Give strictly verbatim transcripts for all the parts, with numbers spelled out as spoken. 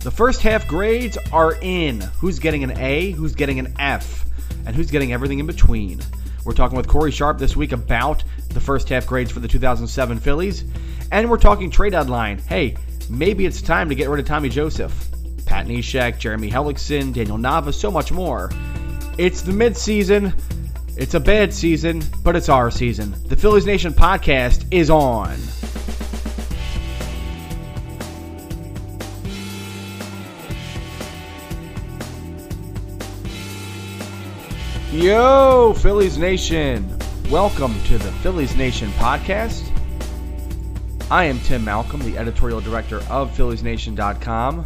The first half grades are in. Who's getting an A, who's getting an F, and who's getting everything in between. We're talking with Corey Sharp this week about the first half grades for the two thousand seven Phillies. And we're talking trade deadline. Hey, maybe it's time to get rid of Tommy Joseph, Pat Neshek, Jeremy Hellickson, Daniel Nava, so much more. It's the midseason. It's a bad season, but it's our season. The Phillies Nation podcast is on. Yo, Phillies Nation. Welcome to the Phillies Nation podcast. I am Tim Malcolm, the editorial director of Phillies Nation dot com.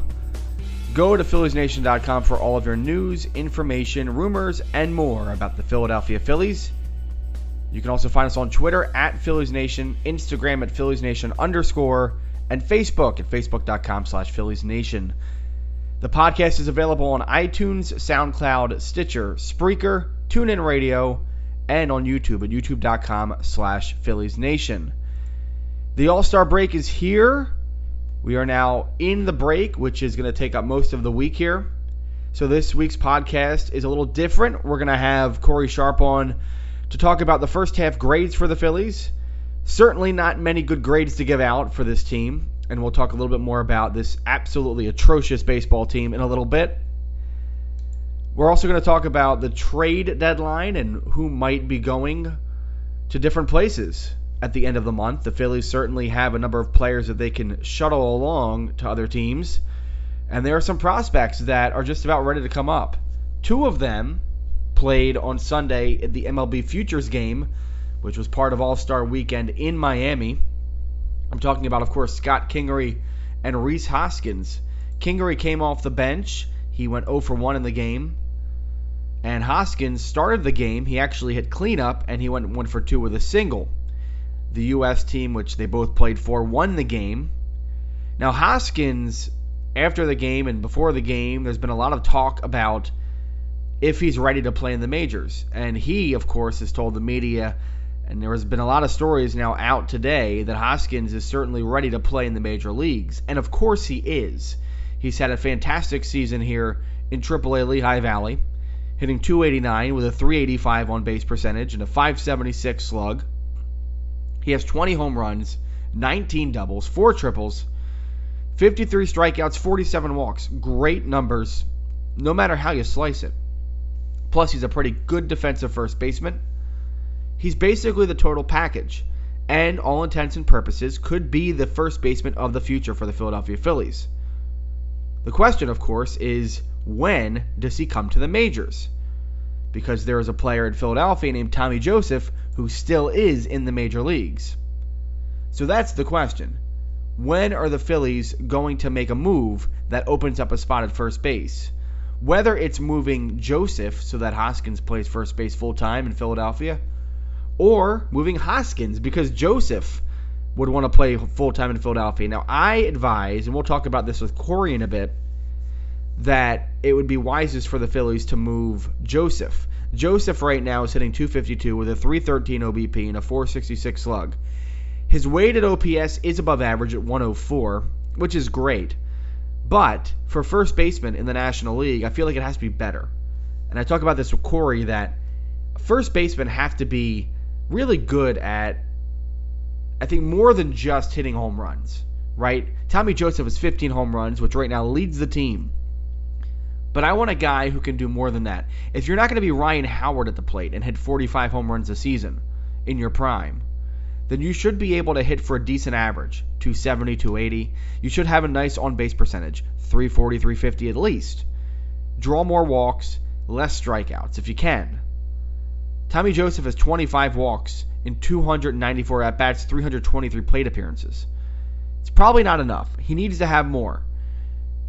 Go to Phillies Nation dot com for all of your news, information, rumors, and more about the Philadelphia Phillies. You can also find us on Twitter at Phillies Nation, Instagram at Phillies Nation underscore, and Facebook at Facebook.com slash Phillies Nation. The podcast is available on iTunes, SoundCloud, Stitcher, Spreaker, TuneIn Radio, and on YouTube at YouTube.com slash Phillies Nation. The All-Star break is here. We are now in the break, which is going to take up most of the week here. So this week's podcast is a little different. We're going to have Corey Sharp on to talk about the first half grades for the Phillies. Certainly not many good grades to give out for this team. And we'll talk a little bit more about this absolutely atrocious baseball team in a little bit. We're also going to talk about the trade deadline and who might be going to different places at the end of the month. The Phillies certainly have a number of players that they can shuttle along to other teams. And there are some prospects that are just about ready to come up. Two of them played on Sunday at the M L B Futures game, which was part of All-Star Weekend in Miami. I'm talking about, of course, Scott Kingery and Rhys Hoskins. Kingery came off the bench. He went oh for one in the game. And Hoskins started the game. He actually hit cleanup, and he went one for two with a single. The U S team, which they both played for, won the game. Now, Hoskins, after the game and before the game, there's been a lot of talk about if he's ready to play in the majors. And he, of course, has told the media, and there has been a lot of stories now out today, that Hoskins is certainly ready to play in the major leagues. And, of course, he is. He's had a fantastic season here in triple A Lehigh Valley, hitting two eighty-nine with a three eighty-five on-base percentage and a five seventy-six slug. He has twenty home runs, nineteen doubles, four triples, fifty-three strikeouts, forty-seven walks. Great numbers, no matter how you slice it. Plus, he's a pretty good defensive first baseman. He's basically the total package, and all intents and purposes could be the first baseman of the future for the Philadelphia Phillies. The question, of course, is when does he come to the majors? Because there is a player in Philadelphia named Tommy Joseph who still is in the major leagues. So that's the question. When are the Phillies going to make a move that opens up a spot at first base? Whether it's moving Joseph so that Hoskins plays first base full-time in Philadelphia, or moving Hoskins because Joseph would want to play full-time in Philadelphia. Now, I advise, and we'll talk about this with Corey in a bit, that it would be wisest for the Phillies to move Joseph. Joseph right now is hitting two fifty-two with a three thirteen O B P and a four sixty-six slug. His weighted O P S is above average at one oh four, which is great. But for first baseman in the National League, I feel like it has to be better. And I talk about this with Corey, that first basemen have to be really good at, I think, more than just hitting home runs, right? Tommy Joseph has fifteen home runs, which right now leads the team. But I want a guy who can do more than that. If you're not going to be Ryan Howard at the plate and hit forty-five home runs a season in your prime, then you should be able to hit for a decent average, two seventy, two eighty. You should have a nice on-base percentage, three forty, three fifty at least. Draw more walks, less strikeouts if you can. Tommy Joseph has twenty-five walks in two ninety-four at-bats, three twenty-three plate appearances. It's probably not enough. He needs to have more.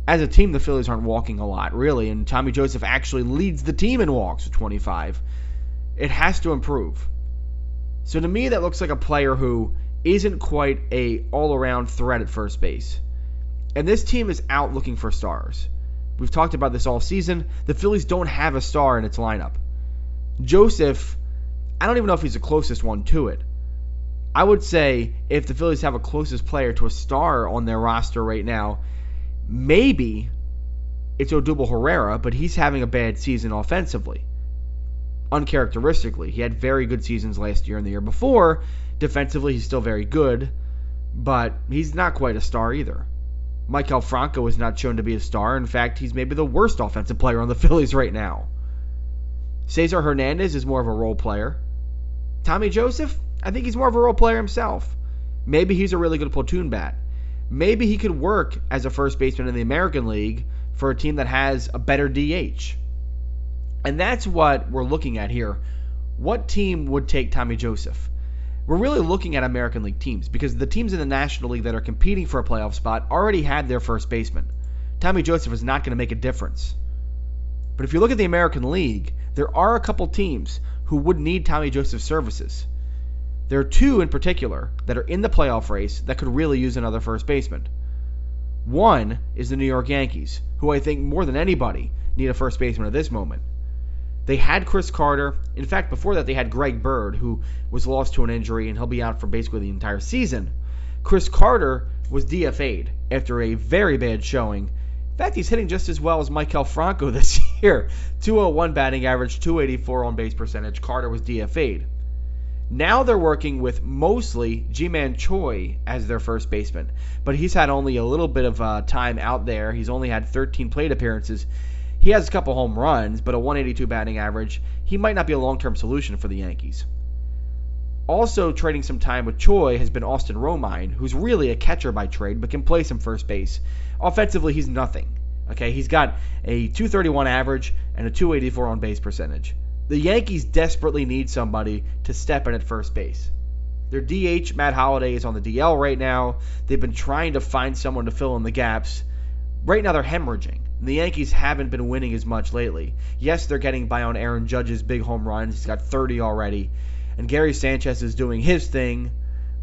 As a team, the Phillies aren't walking a lot, really, and Tommy Joseph actually leads the team in walks with twenty-five. It has to improve. So to me, that looks like a player who isn't quite a all-around threat at first base. And this team is out looking for stars. We've talked about this all season. The Phillies don't have a star in its lineup. Joseph, I don't even know if he's the closest one to it. I would say if the Phillies have a closest player to a star on their roster right now, Maybe it's Odubel Herrera, but he's having a bad season offensively. Uncharacteristically. He had very good seasons last year and the year before. Defensively, he's still very good, but he's not quite a star either. Maikel Franco is not shown to be a star. In fact, he's maybe the worst offensive player on the Phillies right now. Cesar Hernandez is more of a role player. Tommy Joseph, I think he's more of a role player himself. Maybe he's a really good platoon bat. Maybe he could work as a first baseman in the American League for a team that has a better D H. And that's what we're looking at here. What team would take Tommy Joseph? We're really looking at American League teams because the teams in the National League that are competing for a playoff spot already had their first baseman. Tommy Joseph is not going to make a difference. But if you look at the American League, there are a couple teams who would need Tommy Joseph's services. There are two in particular that are in the playoff race that could really use another first baseman. One is the New York Yankees, who I think more than anybody need a first baseman at this moment. They had Chris Carter. In fact, before that, they had Greg Bird, who was lost to an injury, and he'll be out for basically the entire season. Chris Carter was D F A'd after a very bad showing. In fact, he's hitting just as well as Maikel Franco this year. two oh one batting average, two eighty-four on base percentage. Carter was D F A'd. Now they're working with mostly G-Man Choi as their first baseman, but he's had only a little bit of uh, time out there. He's only had thirteen plate appearances. He has a couple home runs, but a one eighty-two batting average. He might not be a long-term solution for the Yankees. Also trading some time with Choi has been Austin Romine, who's really a catcher by trade, but can play some first base. Offensively, he's nothing. Okay, he's got a two thirty-one average and a two eighty-four on base percentage. The Yankees desperately need somebody to step in at first base. Their D H, Matt Holliday, is on the D L right now. They've been trying to find someone to fill in the gaps. Right now, they're hemorrhaging. The Yankees haven't been winning as much lately. Yes, they're getting by on Aaron Judge's big home runs. He's got thirty already. And Gary Sanchez is doing his thing.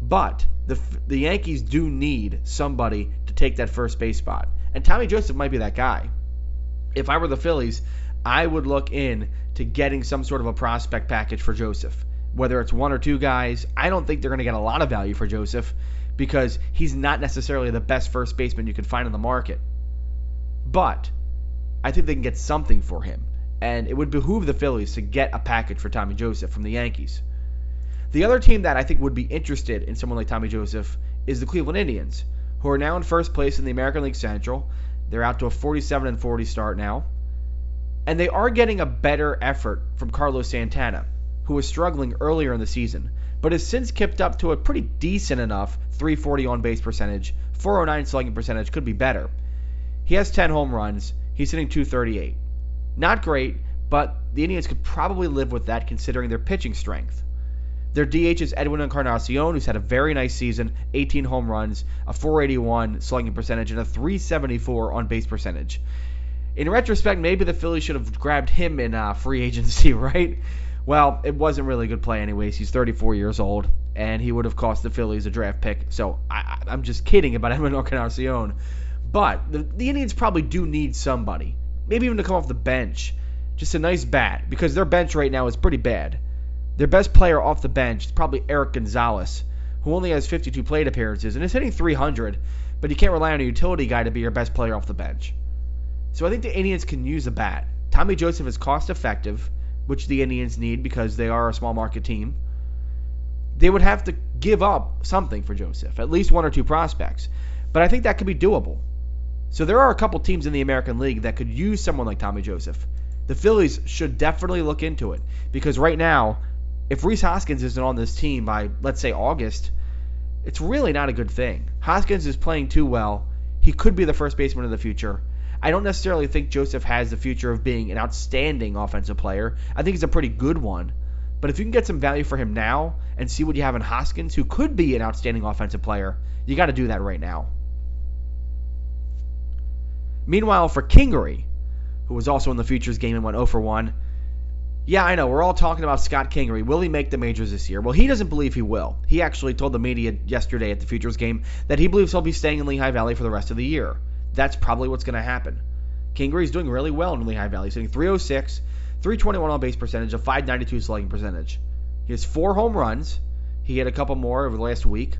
But the the Yankees do need somebody to take that first base spot. And Tommy Joseph might be that guy. If I were the Phillies, I would look in to getting some sort of a prospect package for Joseph. Whether it's one or two guys, I don't think they're going to get a lot of value for Joseph because he's not necessarily the best first baseman you can find on the market. But I think they can get something for him, and it would behoove the Phillies to get a package for Tommy Joseph from the Yankees. The other team that I think would be interested in someone like Tommy Joseph is the Cleveland Indians, who are now in first place in the American League Central. They're out to a forty-seven and forty start now, and they are getting a better effort from Carlos Santana, who was struggling earlier in the season, but has since kept up to a pretty decent enough three forty on-base percentage, four oh nine slugging percentage, could be better. He has ten home runs. He's hitting two thirty-eight. Not great, but the Indians could probably live with that considering their pitching strength. Their D H is Edwin Encarnacion, who's had a very nice season, eighteen home runs, a four eighty-one slugging percentage, and a three seventy-four on-base percentage. In retrospect, maybe the Phillies should have grabbed him in uh, free agency, right? Well, it wasn't really a good play anyways. He's thirty-four years old, and he would have cost the Phillies a draft pick. So I, I'm just kidding about Edwin Encarnacion. But the, the Indians probably do need somebody, maybe even to come off the bench. Just a nice bat, because their bench right now is pretty bad. Their best player off the bench is probably Eric Gonzalez, who only has fifty-two plate appearances and is hitting three hundred, but you can't rely on a utility guy to be your best player off the bench. So I think the Indians can use a bat. Tommy Joseph is cost-effective, which the Indians need because they are a small-market team. They would have to give up something for Joseph, at least one or two prospects, but I think that could be doable. So there are a couple teams in the American League that could use someone like Tommy Joseph. The Phillies should definitely look into it because right now, if Rhys Hoskins isn't on this team by, let's say, August, it's really not a good thing. Hoskins is playing too well. He could be the first baseman of the future. I don't necessarily think Joseph has the future of being an outstanding offensive player. I think he's a pretty good one. But if you can get some value for him now and see what you have in Hoskins, who could be an outstanding offensive player, you got to do that right now. Meanwhile, for Kingery, who was also in the Futures game and went oh for one, yeah, I know, we're all talking about Scott Kingery. Will he make the majors this year? Well, he doesn't believe he will. He actually told the media yesterday at the Futures game that he believes he'll be staying in Lehigh Valley for the rest of the year. That's probably what's going to happen. Kingery's doing really well in Lehigh Valley. He's hitting three oh six, three twenty-one on base percentage, a five ninety-two slugging percentage. He has four home runs. He had a couple more over the last week.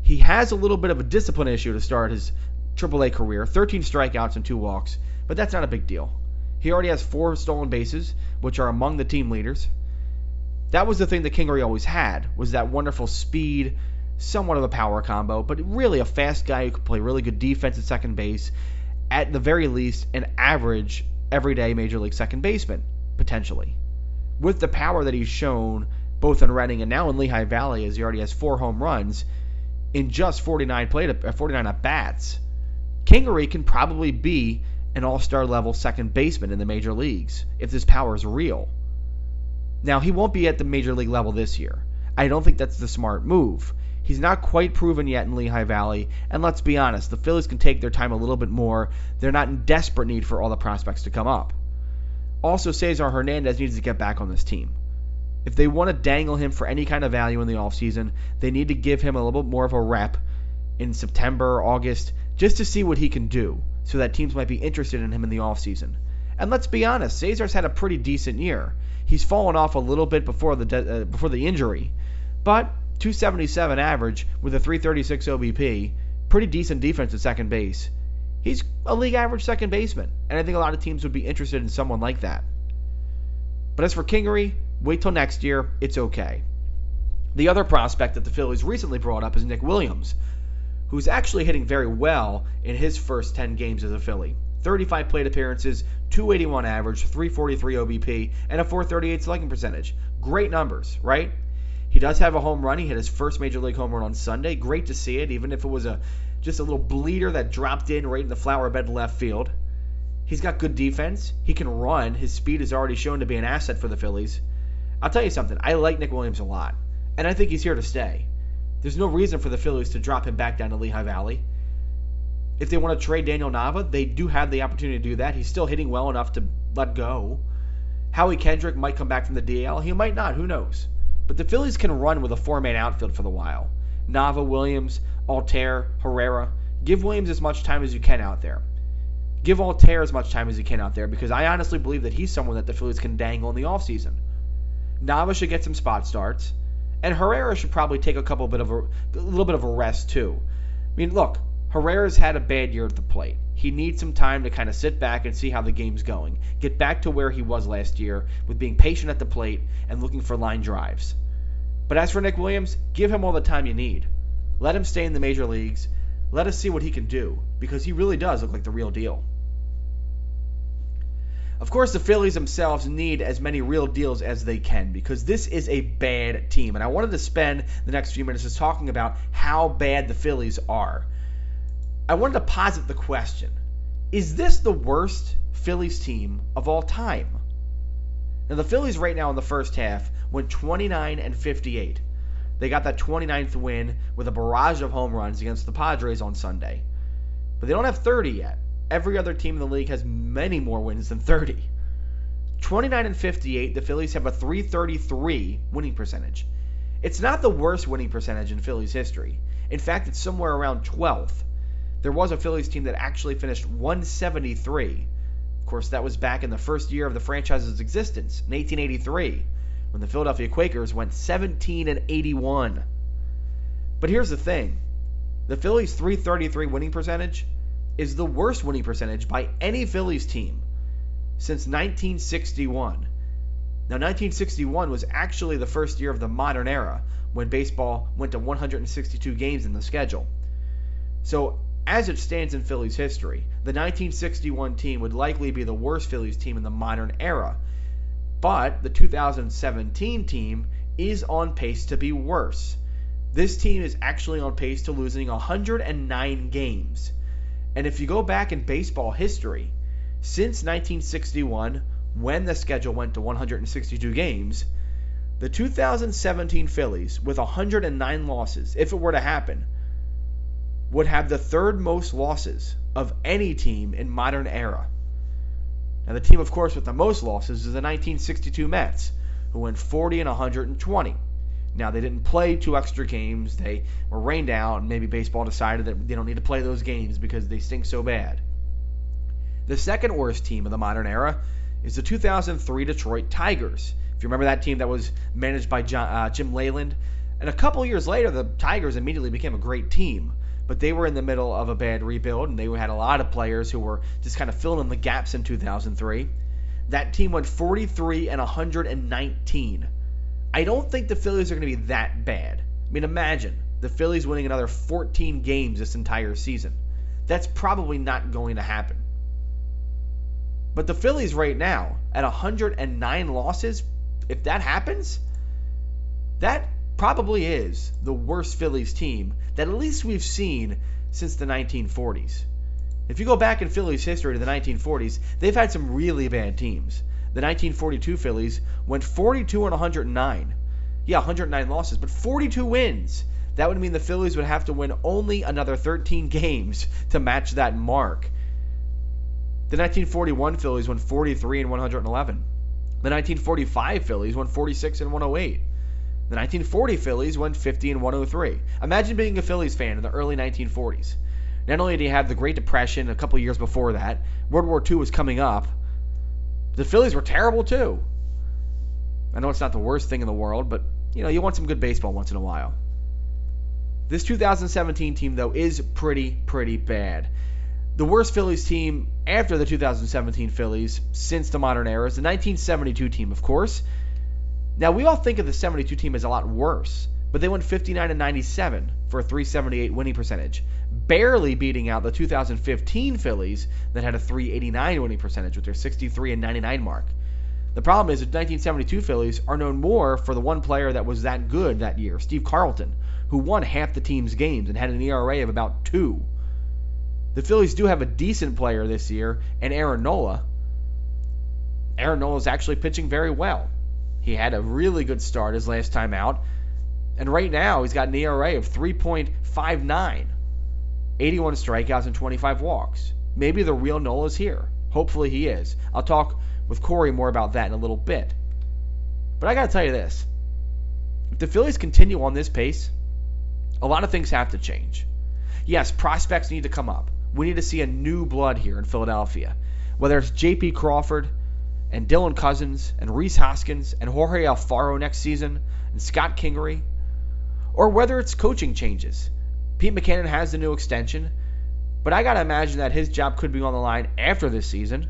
He has a little bit of a discipline issue to start his triple A career, thirteen strikeouts and two walks, but that's not a big deal. He already has four stolen bases, which are among the team leaders. That was the thing that Kingery always had, was that wonderful speed, somewhat of a power combo, but really a fast guy who could play really good defense at second base, at the very least, an average everyday Major League second baseman, potentially. With the power that he's shown, both in Reading and now in Lehigh Valley, as he already has four home runs, in just forty-nine, played, forty-nine at-bats, Kingery can probably be an all-star level second baseman in the major leagues, if this power is real. Now, he won't be at the major league level this year. I don't think that's the smart move. He's not quite proven yet in Lehigh Valley, and let's be honest, the Phillies can take their time a little bit more. They're not in desperate need for all the prospects to come up. Also, Cesar Hernandez needs to get back on this team. If they want to dangle him for any kind of value in the offseason, they need to give him a little bit more of a rep in September, August, just to see what he can do, so that teams might be interested in him in the offseason. And let's be honest, Cesar's had a pretty decent year. He's fallen off a little bit before the de- uh, before the injury, but two seventy-seven average with a three thirty-six O B P, pretty decent defense at second base. He's a league average second baseman, and I think a lot of teams would be interested in someone like that. But as for Kingery, wait till next year, it's okay. The other prospect that the Phillies recently brought up is Nick Williams, who's actually hitting very well in his first ten games as a Philly. thirty-five plate appearances, two eighty-one average, three forty-three O B P, and a four thirty-eight slugging percentage. Great numbers, right? He does have a home run. He hit his first major league home run on Sunday. Great to see it, even if it was a just a little bleeder that dropped in right in the flower bed left field. He's got good defense. He can run. His speed is already shown to be an asset for the Phillies. I'll tell you something. I like Nick Williams a lot, and I think he's here to stay. There's no reason for the Phillies to drop him back down to Lehigh Valley. If they want to trade Daniel Nava, they do have the opportunity to do that. He's still hitting well enough to let go. Howie Kendrick might come back from the D L. He might not. Who knows? But the Phillies can run with a four-man outfield for the while. Nava, Williams, Altair, Herrera. Give Williams as much time as you can out there. Give Altair as much time as you can out there, because I honestly believe that he's someone that the Phillies can dangle in the offseason. Nava should get some spot starts. And Herrera should probably take a couple bit of a, a little bit of a rest too. I mean, look, Herrera's had a bad year at the plate. He needs some time to kind of sit back and see how the game's going. Get back to where he was last year with being patient at the plate and looking for line drives. But as for Nick Williams, give him all the time you need. Let him stay in the major leagues. Let us see what he can do, because he really does look like the real deal. Of course, the Phillies themselves need as many real deals as they can, because this is a bad team. And I wanted to spend the next few minutes just talking about how bad the Phillies are. I wanted to posit the question, is this the worst Phillies team of all time? Now, the Phillies right now in the first half went twenty-nine and fifty-eight. They got that twenty-ninth win with a barrage of home runs against the Padres on Sunday. But they don't have thirty yet. Every other team in the league has many more wins than thirty. twenty-nine and fifty-eight, the Phillies have a three thirty-three winning percentage. It's not the worst winning percentage in Phillies history. In fact, it's somewhere around twelfth. There was a Phillies team that actually finished one seventy-three. Of course, that was back in the first year of the franchise's existence, in eighteen eighty-three, when the Philadelphia Quakers went seventeen and eighty-one. But here's the thing. The Phillies' three thirty-three winning percentage is the worst winning percentage by any Phillies team since nineteen sixty-one. Now, nineteen sixty-one was actually the first year of the modern era, when baseball went to one hundred sixty-two games in the schedule. So, as it stands in Phillies history, the nineteen sixty-one team would likely be the worst Phillies team in the modern era, but the two thousand seventeen team is on pace to be worse. This team is actually on pace to losing one hundred nine games. And if you go back in baseball history, since nineteen sixty-one, when the schedule went to one hundred sixty-two games, the two thousand seventeen Phillies, with one hundred nine losses, if it were to happen, would have the third most losses of any team in modern era. Now, the team, of course, with the most losses is the nineteen sixty-two Mets, who went forty and one twenty. Now, they didn't play two extra games. They were rained out, and maybe baseball decided that they don't need to play those games because they stink so bad. The second worst team of the modern era is the two thousand three Detroit Tigers. If you remember that team that was managed by John, uh, Jim Leyland. And a couple years later, the Tigers immediately became a great team. but they were in the middle of a bad rebuild, and they had a lot of players who were just kind of filling in the gaps in two thousand three. That team went forty-three and one nineteen. I don't think the Phillies are going to be that bad. I mean, imagine the Phillies winning another fourteen games this entire season. That's probably not going to happen. But the Phillies right now, at one hundred nine losses, if that happens, that probably is the worst Phillies team that at least we've seen since the nineteen forties. If you go back in Phillies history to the nineteen forties, they've had some really bad teams. The nineteen forty-two Phillies went forty-two and one oh nine. Yeah, one hundred nine losses, but forty-two wins. That would mean the Phillies would have to win only another thirteen games to match that mark. The nineteen forty-one Phillies won forty-three and one eleven. The nineteen forty-five Phillies won forty-six and one oh eight. The nineteen forty Phillies won fifty and one oh three. Imagine being a Phillies fan in the early nineteen forties. Not only did you have the Great Depression a couple years before that, World War Two was coming up. The Phillies were terrible too. I know it's not the worst thing in the world, but you know, you want some good baseball once in a while. This two thousand seventeen team, though, is pretty, pretty bad. The worst Phillies team after the two thousand seventeen Phillies since the modern era is the nineteen seventy-two team, of course. Now, we all think of the seventy-two team as a lot worse, but they went fifty-nine and ninety-seven for a three seventy-eight winning percentage, barely beating out the two thousand fifteen Phillies that had a three eighty-nine winning percentage with their sixty-three and ninety-nine mark. The problem is the nineteen seventy-two Phillies are known more for the one player that was that good that year, Steve Carlton, who won half the team's games and had an E R A of about two. The Phillies do have a decent player this year, and Aaron Nola. Aaron Nola is actually pitching very well. He had a really good start his last time out. And right now, he's got an E R A of three point five nine. eighty-one strikeouts and twenty-five walks. Maybe the real Nola's here. Hopefully he is. I'll talk with Corey more about that in a little bit. But I got to tell you this. If the Phillies continue on this pace, a lot of things have to change. Yes, prospects need to come up. We need to see a new blood here in Philadelphia. Whether it's J P Crawford and Dylan Cousins, and Rhys Hoskins, and Jorge Alfaro next season, and Scott Kingery, or whether it's coaching changes. Pete McCannon has the new extension, but I got to imagine that his job could be on the line after this season.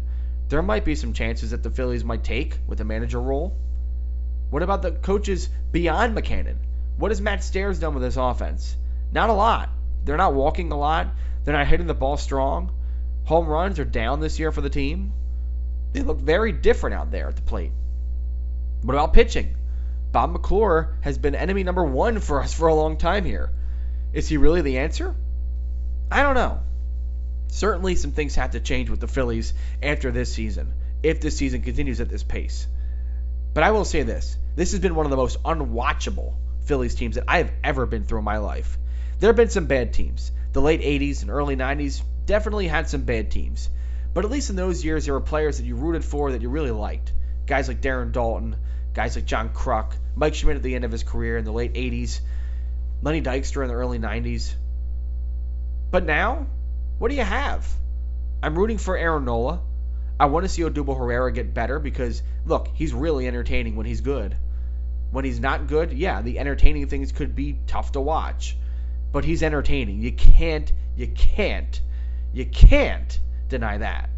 There might be some chances that the Phillies might take with the manager role. What about the coaches beyond McCannon? What has Matt Stairs done with this offense? Not a lot. They're not walking a lot. They're not hitting the ball strong. Home runs are down this year for the team. They look very different out there at the plate. What about pitching? Bob McClure has been enemy number one for us for a long time here. Is he really the answer? I don't know. Certainly some things have to change with the Phillies after this season, if this season continues at this pace. But I will say this. This has been one of the most unwatchable Phillies teams that I have ever been through in my life. There have been some bad teams. The late eighties and early nineties definitely had some bad teams. But at least in those years, there were players that you rooted for that you really liked. Guys like Darren Dalton, guys like John Kruk, Mike Schmidt at the end of his career in the late eighties, Lenny Dykstra in the early nineties. But now, what do you have? I'm rooting for Aaron Nola. I want to see Odubel Herrera get better because, look, he's really entertaining when he's good. When he's not good, yeah, the entertaining things could be tough to watch. But he's entertaining. You can't, you can't, you can't deny that.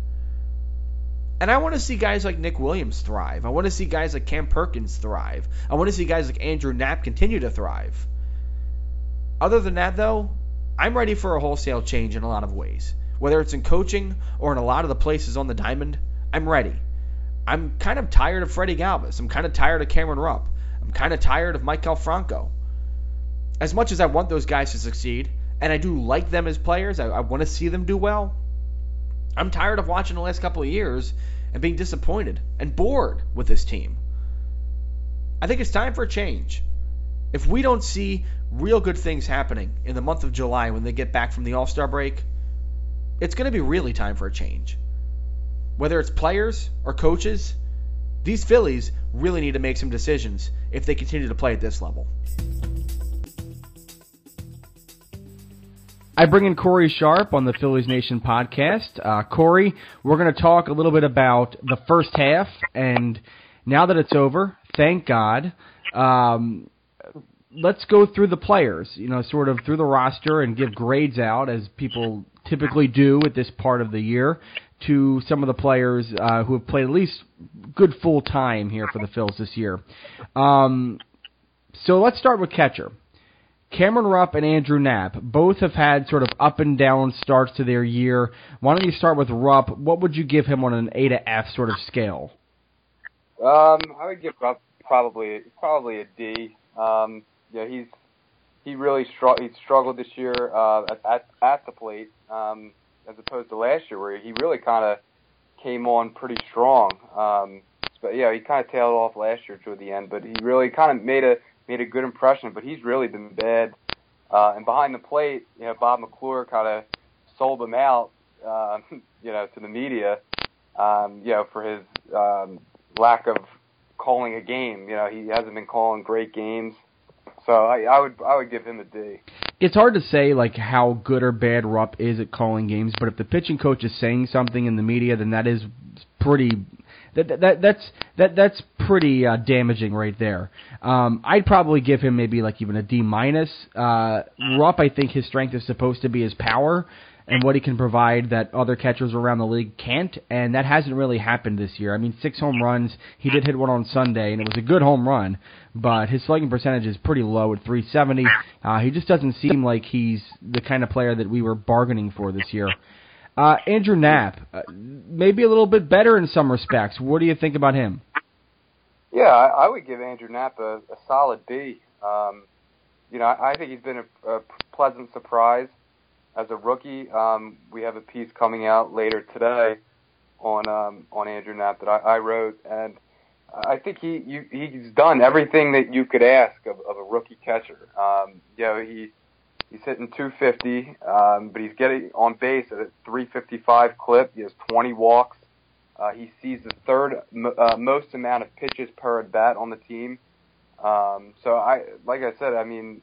And I want to see guys like Nick Williams thrive. I want to see guys like Cam Perkins thrive. I want to see guys like Andrew Knapp continue to thrive. Other than that, though, I'm ready for a wholesale change in a lot of ways. Whether it's in coaching or in a lot of the places on the diamond, I'm ready. I'm kind of tired of Freddy Galvis. I'm kind of tired of Cameron Rupp. I'm kind of tired of Maikel Franco. As much as I want those guys to succeed, and I do like them as players, I, I want to see them do well, I'm tired of watching the last couple of years and being disappointed and bored with this team. I think it's time for a change. If we don't see real good things happening in the month of July when they get back from the All-Star break, it's going to be really time for a change. Whether it's players or coaches, these Phillies really need to make some decisions if they continue to play at this level. I bring in Corey Sharp on the Phillies Nation podcast. Uh, Corey, we're going to talk a little bit about the first half, and now that it's over, thank God. Um, let's go through the players, you know, sort of through the roster and give grades out, as people typically do at this part of the year, to some of the players uh, who have played at least good full time here for the Phils this year. Um, so let's start with catcher. Cameron Rupp and Andrew Knapp both have had sort of up and down starts to their year. Why don't you start with Rupp? What would you give him on an A to F sort of scale? Um, I would give Rupp probably probably a D. Um, yeah, he's he really str- he struggled this year uh, at, at at the plate, um, as opposed to last year where he really kind of came on pretty strong. Um, but yeah, he kind of tailed off last year toward the end, but he really kind of made a made a good impression. But he's really been bad. Uh, and behind the plate, you know, Bob McClure kind of sold him out, uh, you know, to the media, um, you know, for his um, lack of calling a game. You know, he hasn't been calling great games. So I, I would I would give him a D. It's hard to say, like, how good or bad Rupp is at calling games, but if the pitching coach is saying something in the media, then that is pretty that that that's that that's pretty uh, damaging right there. Um, I'd probably give him maybe like even a D minus. Uh, Rupp, I think his strength is supposed to be his power and what he can provide that other catchers around the league can't, and that hasn't really happened this year. I mean, six home runs. He did hit one on Sunday, and it was a good home run, but his slugging percentage is pretty low at three seventy. Uh, he just doesn't seem like he's the kind of player that we were bargaining for this year. Uh, Andrew Knapp, uh, maybe a little bit better in some respects. What do you think about him? Yeah, I, I would give Andrew Knapp a, a solid B. Um, you know, I, I think he's been a, a pleasant surprise. As a rookie, um, we have a piece coming out later today on um, on Andrew Knapp that I, I wrote, and I think he you, he's done everything that you could ask of, of a rookie catcher. Um, you know, he he's hitting two fifty, um, but he's getting on base at a three fifty-five clip. He has twenty walks. Uh, he sees the third mo- uh, most amount of pitches per at bat on the team. Um, so I, like I said, I mean,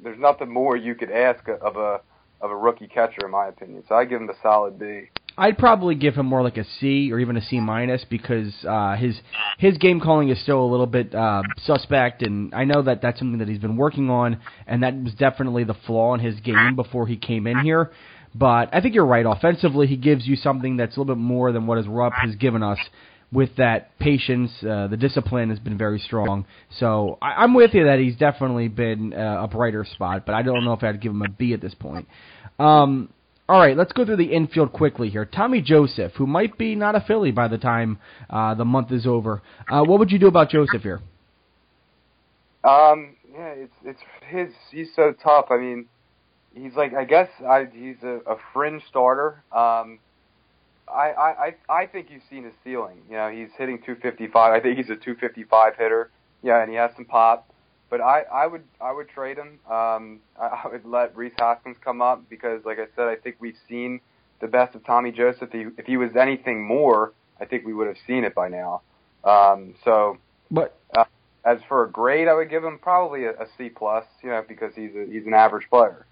there's nothing more you could ask of a of a rookie catcher, in my opinion. So I give him a solid B. I'd probably give him more like a C or even a C minus, because uh, his his game calling is still a little bit uh, suspect, and I know that that's something that he's been working on, and that was definitely the flaw in his game before he came in here. But I think you're right. Offensively, he gives you something that's a little bit more than what his Rupp has given us. With that patience, uh, the discipline has been very strong. So I, I'm with you that he's definitely been uh, a brighter spot, but I don't know if I'd give him a B at this point. Um, all right, let's go through the infield quickly here. Tommy Joseph, who might be not a Philly by the time uh, the month is over. Uh, what would you do about Joseph here? Um, yeah, it's it's his. He's so tough. I mean, he's like I guess I, he's a, a fringe starter. Um, I, I I think you've seen his ceiling. You know, he's hitting two fifty-five. I think he's a two fifty-five hitter. Yeah, and he has some pop. But I, I would I would trade him. Um, I, I would let Rhys Hoskins come up because, like I said, I think we've seen the best of Tommy Joseph. He, if he was anything more, I think we would have seen it by now. Um, so, but uh, as for a grade, I would give him probably a, a C plus. You know, because he's a, he's an average player.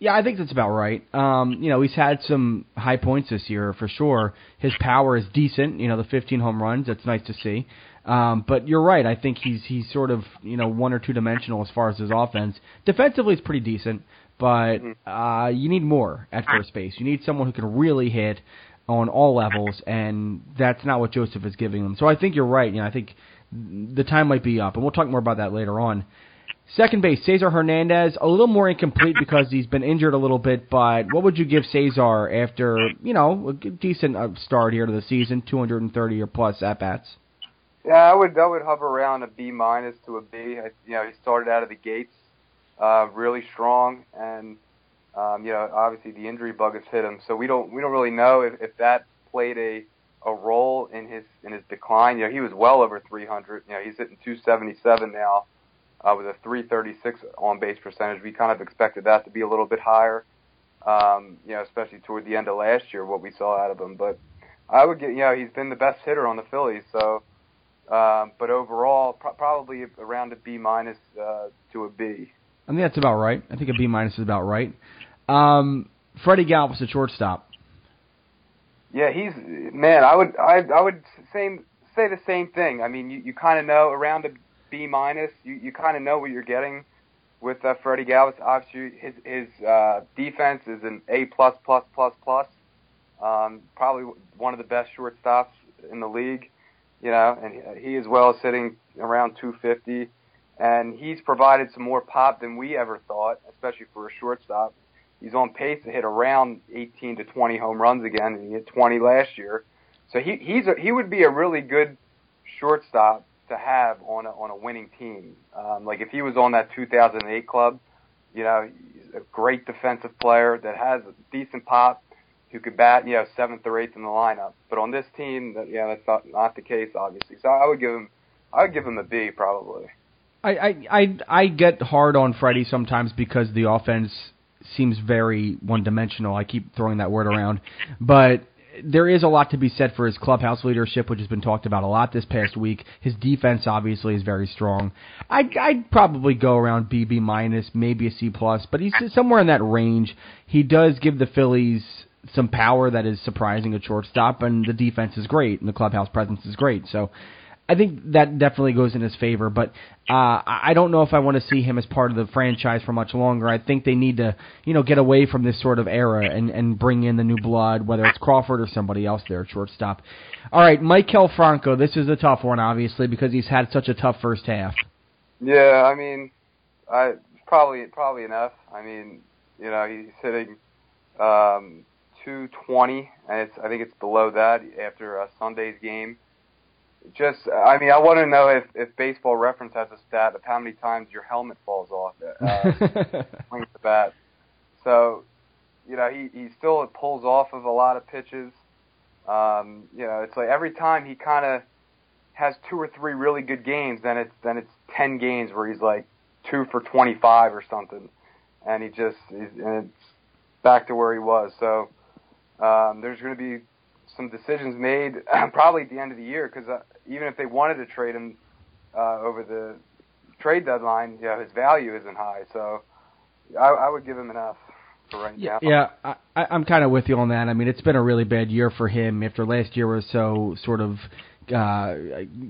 Yeah, I think that's about right. Um, you know, he's had some high points this year for sure. His power is decent. You know, the fifteen home runs, that's nice to see. Um, but you're right. I think he's he's sort of, you know, one or two dimensional as far as his offense. Defensively, it's pretty decent, but uh, you need more at first base. You need someone who can really hit on all levels, and that's not what Joseph is giving them. So I think you're right. You know, I think the time might be up, and we'll talk more about that later on. Second base, Cesar Hernandez, a little more incomplete because he's been injured a little bit, but what would you give Cesar after, you know, a decent start here to the season, two hundred thirty or plus at-bats? Yeah, I would I would hover around a B-minus to a B. I, you know, he started out of the gates uh, really strong, and, um, you know, obviously the injury bug has hit him, so we don't we don't really know if, if that played a, a role in his in his decline. You know, he was well over three hundred. You know, he's hitting two seventy-seven now. Uh, with a three thirty-six on-base percentage, we kind of expected that to be a little bit higher, um, you know, especially toward the end of last year, what we saw out of him. But I would get, you know, he's been the best hitter on the Phillies. So, um, but overall, pro- probably around a B-minus uh, to a B. I think that's about right. I think a B-minus is about right. Um, Freddy Galvis, the shortstop. Yeah, he's man. I would, I, I would same say the same thing. I mean, you, you kind of know around a B minus, you, you kind of know what you're getting with uh, Freddy Galvis. Obviously, his, his uh, defense is an A plus plus plus plus. Um, probably one of the best shortstops in the league, you know, and he as well is sitting around two fifty. And he's provided some more pop than we ever thought, especially for a shortstop. He's on pace to hit around eighteen to twenty home runs again, and he hit twenty last year. So he he's a, he would be a really good shortstop to have on a, on a winning team. Um, like if he was on that two thousand eight club, you know, he's a great defensive player that has a decent pop, who could bat, you know, seventh or eighth in the lineup. But on this team, that, yeah, that's not, not the case, obviously. So I would give him, I would give him a B probably. I, I, I, I get hard on Freddie sometimes because the offense seems very one-dimensional. I keep throwing that word around. But there is a lot to be said for his clubhouse leadership, which has been talked about a lot this past week. His defense, obviously, is very strong. I'd, I'd probably go around B, B minus, maybe a C plus, but he's somewhere in that range. He does give the Phillies some power that is surprising at shortstop, and the defense is great, and the clubhouse presence is great. So I think that definitely goes in his favor, but uh, I don't know if I want to see him as part of the franchise for much longer. I think they need to, you know, get away from this sort of era and, and bring in the new blood, whether it's Crawford or somebody else there at shortstop. All right, Maikel Franco, this is a tough one, obviously, because he's had such a tough first half. Yeah, I mean, I probably probably enough. I mean, you know, he's hitting um, two twenty, and it's, I think it's below that after uh, Sunday's game. Just, I mean, I want to know if, if Baseball Reference has a stat of how many times your helmet falls off uh, swings the bat. So, you know, he, he still pulls off of a lot of pitches. Um, you know, it's like every time he kind of has two or three really good games, then it's then it's ten games where he's like two for twenty-five or something, and he just he's, and it's back to where he was. So um, there's going to be some decisions made probably at the end of the year, because uh, even if they wanted to trade him uh, over the trade deadline, you know, his value isn't high. So I, I would give him an F for right yeah, now. Yeah, I, I'm kind of with you on that. I mean, it's been a really bad year for him after last year was so sort of uh,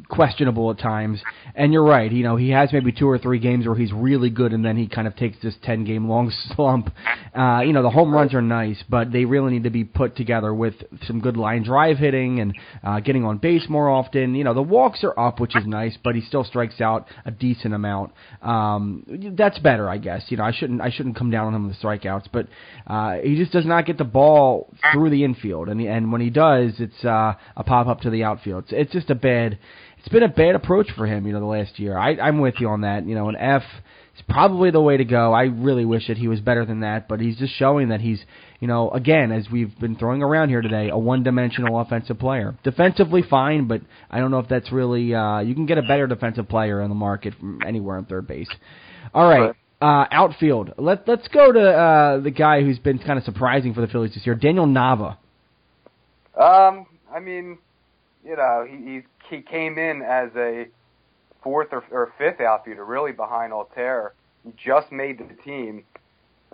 questionable at times. And you're right, you know, he has maybe two or three games where he's really good, and then he kind of takes this ten-game long slump. Uh, you know, the home runs are nice, but they really need to be put together with some good line drive hitting and uh, getting on base more often. You know, the walks are up, which is nice, but he still strikes out a decent amount. Um, that's better, I guess. You know, I shouldn't I shouldn't come down on him with strikeouts, but uh, he just does not get the ball through the infield, and and when he does, it's uh, a pop-up to the outfield. It's, It's just a bad – it's been a bad approach for him, you know, the last year. I, I'm with you on that. You know, an F is probably the way to go. I really wish that he was better than that, but he's just showing that he's, you know, again, as we've been throwing around here today, a one-dimensional offensive player. Defensively fine, but I don't know if that's really uh, – you can get a better defensive player in the market from anywhere on third base. All right, uh, outfield. Let, let's go to uh, the guy who's been kind of surprising for the Phillies this year, Daniel Nava. Um, I mean – You know, he he came in as a fourth or, or fifth outfielder, really behind Altair. He just made the team.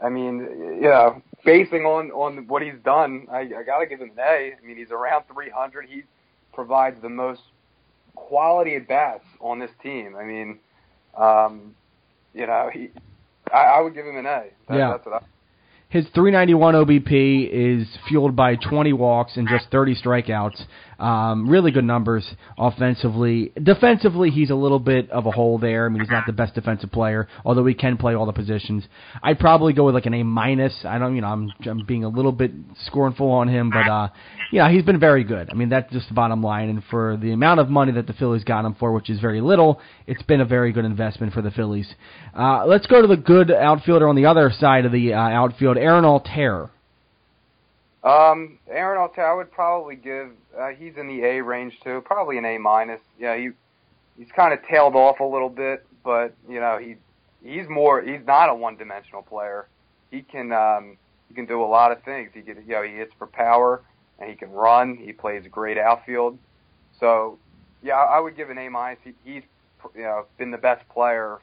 I mean, you know, basing on, on what he's done, I, I got to give him an A. I mean, he's around three hundred. He provides the most quality at-bats on this team. I mean, um, you know, he I, I would give him an A. That, yeah. That's what I His three ninety-one O B P is fueled by twenty walks and just thirty strikeouts. Um, really good numbers offensively. Defensively, he's a little bit of a hole there. I mean, he's not the best defensive player, although he can play all the positions. I'd probably go with like an A minus. I don't, you know, I'm, I'm being a little bit scornful on him, but uh, yeah, he's been very good. I mean, that's just the bottom line. And for the amount of money that the Phillies got him for, which is very little, it's been a very good investment for the Phillies. Uh, let's go to the good outfielder on the other side of the uh, outfield. Aaron Altair. Um, Aaron Altair, I would probably give. Uh, he's in the A range too, probably an A minus. Yeah, he he's kind of tailed off a little bit, but you know he he's more. He's not a one-dimensional player. He can um, he can do a lot of things. He can, you know, he hits for power and he can run. He plays great outfield. So yeah, I would give an A minus. He, he's you know been the best player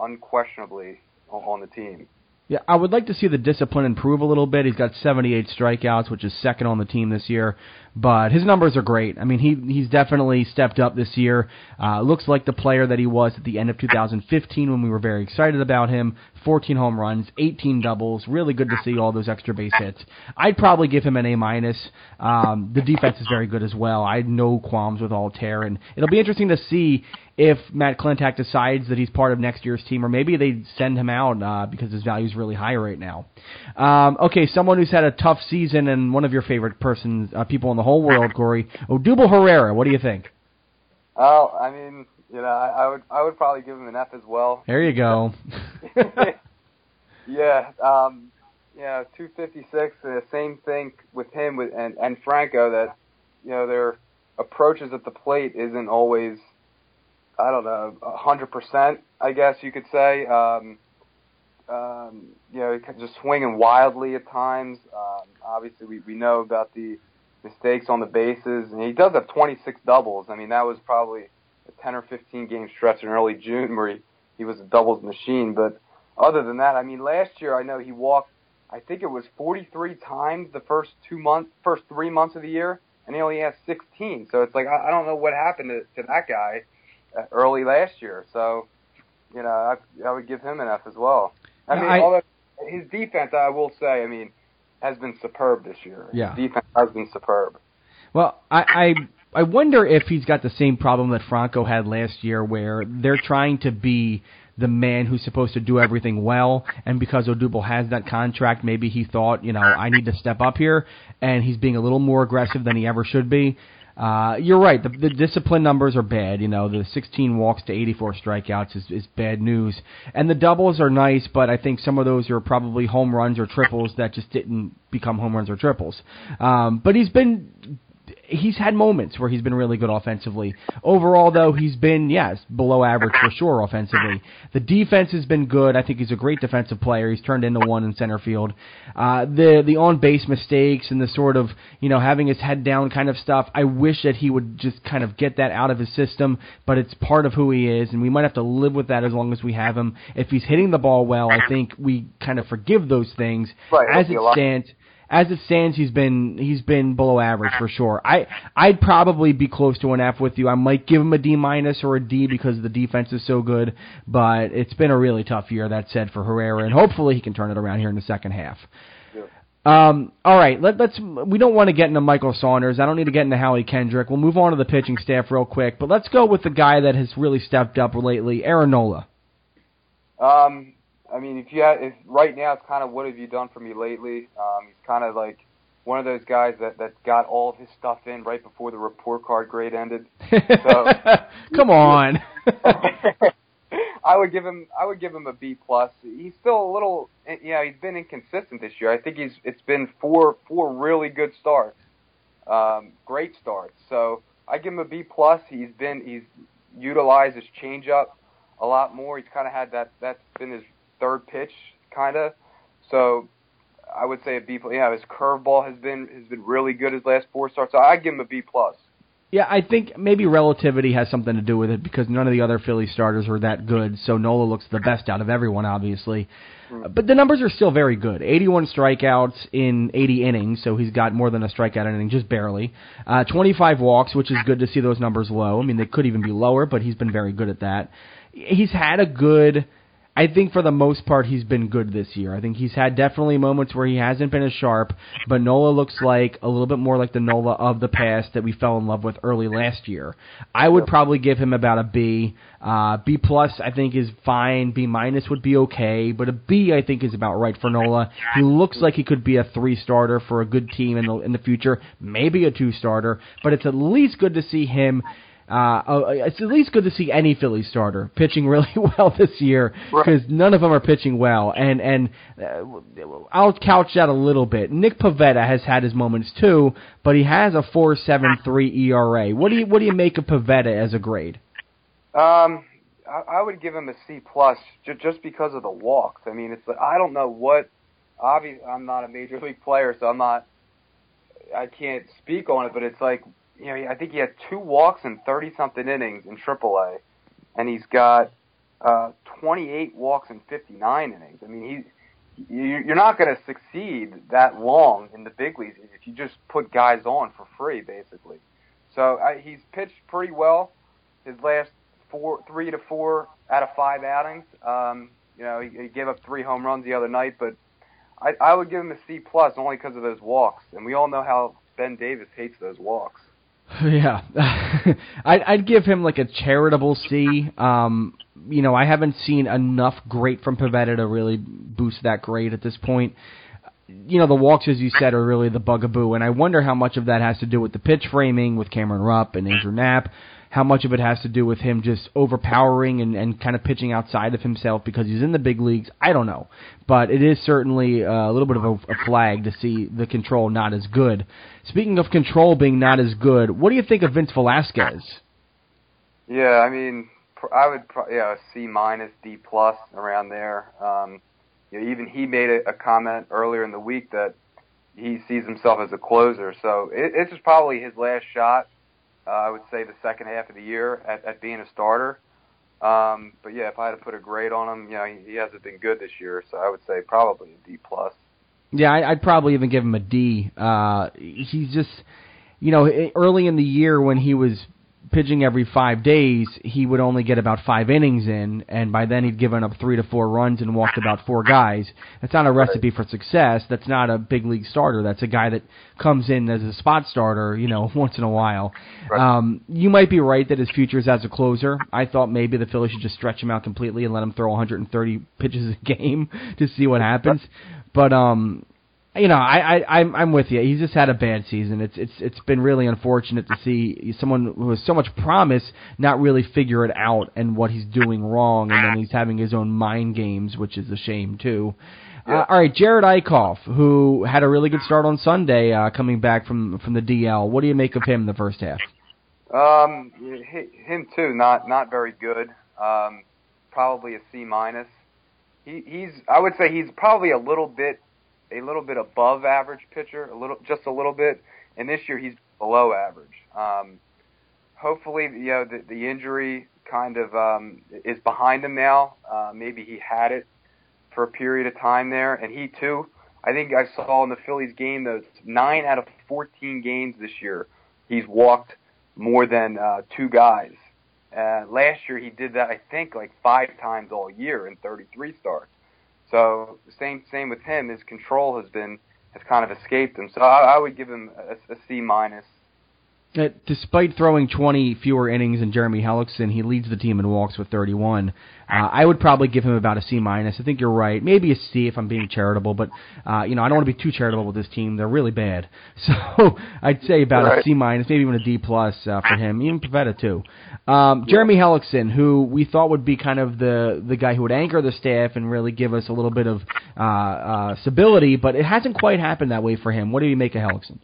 unquestionably on, on the team. Yeah, I would like to see the discipline improve a little bit. He's got seventy-eight strikeouts, which is second on the team this year, but his numbers are great. I mean, he he's definitely stepped up this year. Uh, looks like the player that he was at the end of two thousand fifteen when we were very excited about him. fourteen home runs, eighteen doubles. Really good to see all those extra base hits. I'd probably give him an A minus. Um, the defense is very good as well. I had no qualms with Altair, and it'll be interesting to see if Matt Clintock decides that he's part of next year's team, or maybe they send him out uh, because his value is really high right now. Um, okay, someone who's had a tough season and one of your favorite persons, uh, people in the whole world, Corey, Odubel Herrera. What do you think? Oh, I mean, you know, I, I would I would probably give him an F as well. There you go. yeah, um, you know, two fifty-six, and the same thing with him with and, and Franco, that, you know, their approaches at the plate isn't always, I don't know, one hundred percent, I guess you could say. Um, um, you know, just swinging wildly at times. Um, obviously, we, we know about the mistakes on the bases, and he does have twenty-six doubles. I mean, that was probably a ten or fifteen game stretch in early June where he, he was a doubles machine. But other than that, I mean, last year I know he walked, I think it was forty-three times the first two months, first three months of the year, and he only has sixteen. So it's like, I, I don't know what happened to, to that guy early last year. So, you know, I, I would give him an F as well. I mean, I, although his defense, I will say, I mean, has been superb this year. Yeah. His defense has been superb. Well, I, I I wonder if he's got the same problem that Franco had last year, where they're trying to be the man who's supposed to do everything well, and because Odubel has that contract, maybe he thought, you know, I need to step up here, and he's being a little more aggressive than he ever should be. Uh, you're right. The, the discipline numbers are bad. You know, the sixteen walks to eighty-four strikeouts is, is bad news. And the doubles are nice, but I think some of those are probably home runs or triples that just didn't become home runs or triples. Um, but he's been, he's had moments where he's been really good offensively. Overall, though, he's been, yes, below average for sure offensively. The defense has been good. I think he's a great defensive player. He's turned into one in center field. Uh, the the on-base mistakes and the sort of, you know, having his head down kind of stuff, I wish that he would just kind of get that out of his system, but it's part of who he is, and we might have to live with that as long as we have him. If he's hitting the ball well, I think we kind of forgive those things. Right, as it stands... As it stands, he's been he's been below average for sure. I I'd probably be close to an F with you. I might give him a D minus or a D because the defense is so good. But it's been a really tough year. That said, for Herrera, and hopefully he can turn it around here in the second half. Um, all right, let, let's. We don't want to get into Michael Saunders. I don't need to get into Howie Kendrick. We'll move on to the pitching staff real quick. But let's go with the guy that has really stepped up lately, Aaron Nola. Um. I mean, if you had, if right now it's kind of what have you done for me lately? Um, he's kind of like one of those guys that, that got all of his stuff in right before the report card grade ended. So, come on. I would give him I would give him a B plus. He's still a little, you know, he's been inconsistent this year. I think he's it's been four four really good starts, um, great starts. So I give him a B plus. He's been he's utilized his changeup a lot more. He's kind of had that that's been his third pitch, kind of. So I would say a B plus. Yeah, his curveball has been has been really good his last four starts. So I'd give him a B plus. Yeah, I think maybe relativity has something to do with it because none of the other Philly starters were that good. So Nola looks the best out of everyone, obviously. Mm. But the numbers are still very good. eighty-one strikeouts in eighty innings, so he's got more than a strikeout inning, just barely. Uh, twenty-five walks, which is good to see those numbers low. I mean, they could even be lower, but he's been very good at that. He's had a good... I think for the most part he's been good this year. I think he's had definitely moments where he hasn't been as sharp, but Nola looks like a little bit more like the Nola of the past that we fell in love with early last year. I would probably give him about a B. Uh, B plus I think is fine. B minus would be okay, but a B I think is about right for Nola. He looks like he could be a three starter for a good team in the in the future, maybe a two starter, but it's at least good to see him. Uh, it's at least good to see any Phillies starter pitching really well this year because right. None of them are pitching well. And and uh, I'll couch that a little bit. Nick Pivetta has had his moments too, but he has a four point seven three E R A. What do you what do you make of Pivetta as a grade? Um, I, I would give him a C plus ju- just because of the walks. I mean, it's I don't know what. Obviously, I'm not a major league player, so I'm not. I can't speak on it, but it's like. You know, I think he had two walks in thirty-something innings in triple A, and he's got uh, twenty-eight walks in fifty-nine innings. I mean, he, you're not going to succeed that long in the big leagues if you just put guys on for free, basically. So I, he's pitched pretty well his last four, three to four out of five outings. Um, You know, he, he gave up three home runs the other night, but I, I would give him a C plus only because of those walks, and we all know how Ben Davis hates those walks. Yeah, I'd, I'd give him like a charitable C. Um, you know, I haven't seen enough great from Pivetta to really boost that grade at this point. You know, the walks, as you said, are really the bugaboo, and I wonder how much of that has to do with the pitch framing with Cameron Rupp and Andrew Knapp, how much of it has to do with him just overpowering and, and kind of pitching outside of himself because he's in the big leagues. I don't know, but it is certainly a little bit of a, a flag to see the control not as good. Speaking of control being not as good, what do you think of Vince Velasquez? Yeah, I mean, I would probably, yeah, C minus, D plus, around there. Um Even he made a comment earlier in the week that he sees himself as a closer. So this is probably his last shot, uh, I would say, the second half of the year at, at being a starter. Um, but, yeah, if I had to put a grade on him, you know, he, he hasn't been good this year, so I would say probably a D plus. Yeah, I'd probably even give him a D. Uh, he's just, you know, early in the year when he was – pitching every five days, he would only get about five innings in, and by then he'd given up three to four runs and walked about four guys. That's not a recipe for success. That's not a big league starter. That's a guy that comes in as a spot starter, you know, once in a while. Um, you might be right that his future is as a closer. I thought maybe the Phillies should just stretch him out completely and let him throw one hundred thirty pitches a game to see what happens. But, um... You know, I, I, I'm I'm with you. He's just had a bad season. It's it's it's been really unfortunate to see someone who has so much promise not really figure it out and what he's doing wrong, and then he's having his own mind games, which is a shame too. Yeah. Uh, all right, Jerad Eickhoff, who had a really good start on Sunday, uh, coming back from, from the D L. What do you make of him in the first half? Um, him too. Not not very good. Um, probably a C minus. He he's I would say he's probably a little bit. a little bit above average pitcher, a little, just a little bit, and this year he's below average. Um, hopefully, you know, the, the injury kind of um, is behind him now. Uh, maybe he had it for a period of time there, and he too, I think I saw in the Phillies game, those nine out of fourteen games this year, he's walked more than uh, two guys. Uh, last year he did that, I think, like five times all year in thirty-three starts. So same same with him. His control has been has kind of escaped him. So I, I would give him a, a C minus. Despite throwing twenty fewer innings than Jeremy Hellickson, he leads the team in walks with thirty-one. Uh, I would probably give him about a C minus. I think you're right. Maybe a C if I'm being charitable, but uh, you know, I don't want to be too charitable with this team. They're really bad. So I'd say about right. a C minus, maybe even a D plus uh, for him. Even Pivetta too. Um, Jeremy Hellickson, who we thought would be kind of the the guy who would anchor the staff and really give us a little bit of uh, uh, stability, but it hasn't quite happened that way for him. What do you make of Hellickson?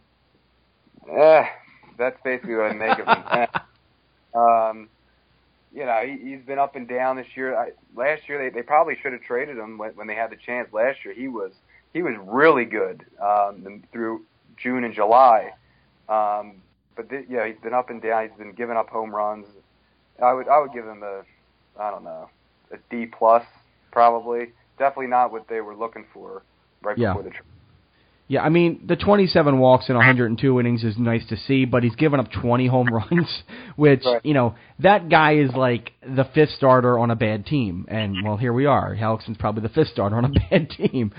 Uh. That's basically what I make of him. um, you know, he, he's been up and down this year. I, last year, they, they probably should have traded him when, when they had the chance. Last year, he was he was really good um, through June and July. Um, but th- yeah, he's been up and down. He's been giving up home runs. I would I would give him a I don't know a D plus probably. Definitely not what they were looking for right yeah. before the trade. Yeah, I mean, the twenty-seven walks in one hundred two innings is nice to see, but he's given up twenty home runs, which, right. you know, that guy is like the fifth starter on a bad team. And, well, here we are. Hellickson's probably the fifth starter on a bad team.